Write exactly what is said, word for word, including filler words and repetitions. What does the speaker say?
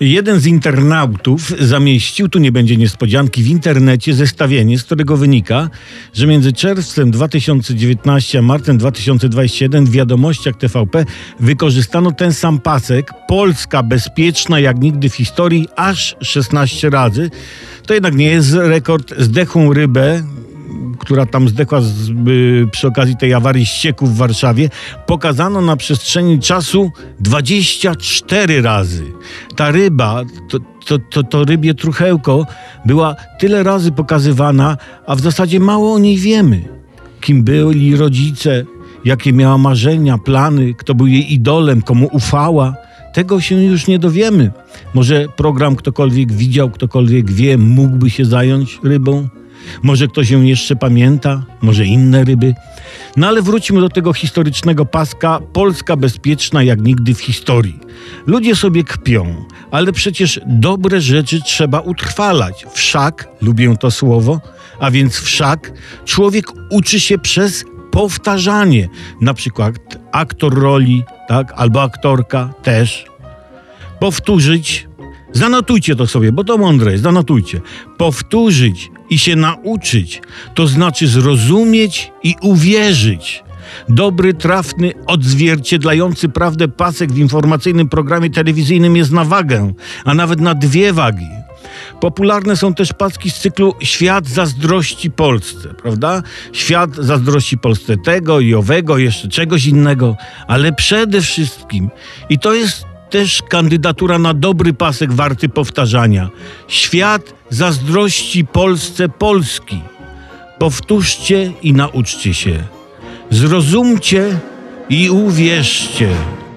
Jeden z internautów zamieścił, tu nie będzie niespodzianki, w internecie zestawienie, z którego wynika, że między czerwcem dwa tysiące dziewiętnastym a marcem dwa tysiące dwudziestym pierwszym w wiadomościach T V P wykorzystano ten sam pasek Polska bezpieczna jak nigdy w historii aż szesnaście razy. To jednak nie jest rekord. Zdechłą rybę, która tam zdechła z, y, przy okazji tej awarii ścieków w Warszawie, pokazano na przestrzeni czasu dwadzieścia cztery razy. Ta ryba, to, to, to, to rybie truchełko, była tyle razy pokazywana, a w zasadzie mało o niej wiemy. Kim byli rodzice, jakie miała marzenia, plany, kto był jej idolem, komu ufała. Tego się już nie dowiemy. Może program ktokolwiek widział, ktokolwiek wie, mógłby się zająć rybą? Może ktoś ją jeszcze pamięta, może inne ryby. No ale wróćmy do tego historycznego paska Polska bezpieczna jak nigdy w historii. Ludzie sobie kpią, ale przecież dobre rzeczy trzeba utrwalać. Wszak, lubię to słowo, a więc wszak człowiek uczy się przez powtarzanie. Na przykład aktor roli, tak, albo aktorka też. Powtórzyć. Zanotujcie to sobie, bo to mądre jest, zanotujcie. Powtórzyć i się nauczyć, to znaczy zrozumieć i uwierzyć. Dobry, trafny, odzwierciedlający prawdę pasek w informacyjnym programie telewizyjnym jest na wagę, a nawet na dwie wagi. Popularne są też paski z cyklu Świat zazdrości Polsce, prawda? Świat zazdrości Polsce tego i owego, jeszcze czegoś innego, ale przede wszystkim, i to jest też kandydatura na dobry pasek warty powtarzania. Świat zazdrości Polsce Polski. Powtórzcie i nauczcie się. Zrozumcie i uwierzcie.